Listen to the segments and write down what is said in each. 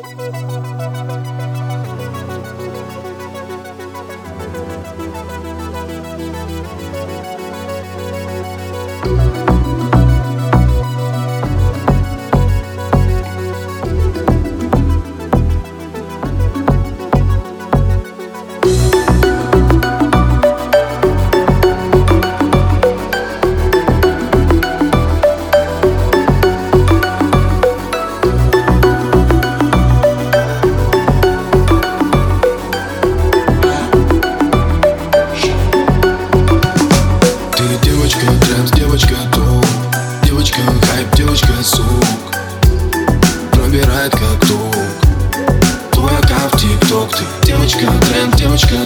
Девочка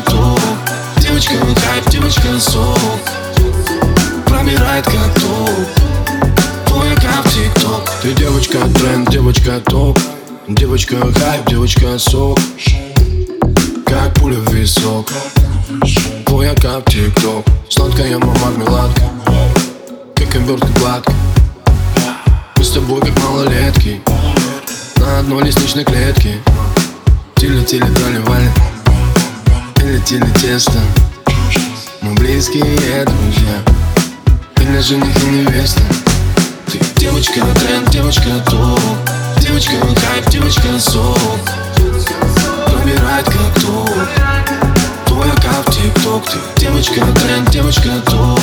топ, девочка хайп, девочка сок, пробирает как топ, твой как тик-ток. Ты девочка тренд, девочка топ, девочка хайп, девочка сок, как пуля в висок, твоя как тик-ток. Сладкая мармеладка, как обертка гладка, мы с тобой как малолетки на одной лестничной клетке. Тили-тили проливали, летели тесто, мы близкие друзья, и для жених и невеста. Ты девочка тренд, девочка топ, девочка хайп, девочка сок, пробирает как топ, твоя как тик-ток. Ты девочка тренд, девочка топ,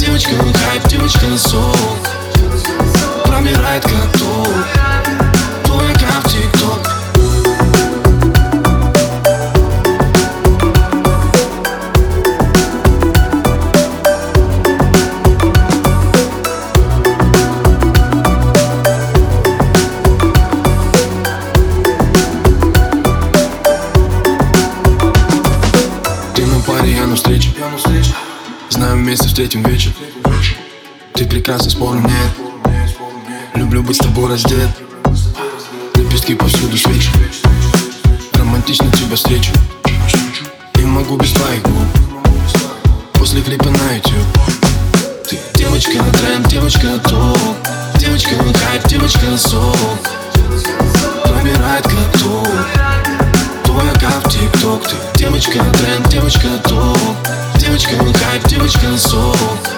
девочка хайп, девочка сок, пробирает как топ, твоя как тик-ток. Знаем вместе встретим вечер. Ты прекрасна, спору нет. Люблю быть с тобой раздет. Лепестки повсюду свечи. Романтично тебя встречу. И могу без твоих губ. После клипа на YouTube. Ты девочка тренд, девочка топ, девочка хайп, девочка сок, пробирает как топ, твоя как тик-ток. Ты девочка тренд, девочка топ, девочка хайп, девочка сок.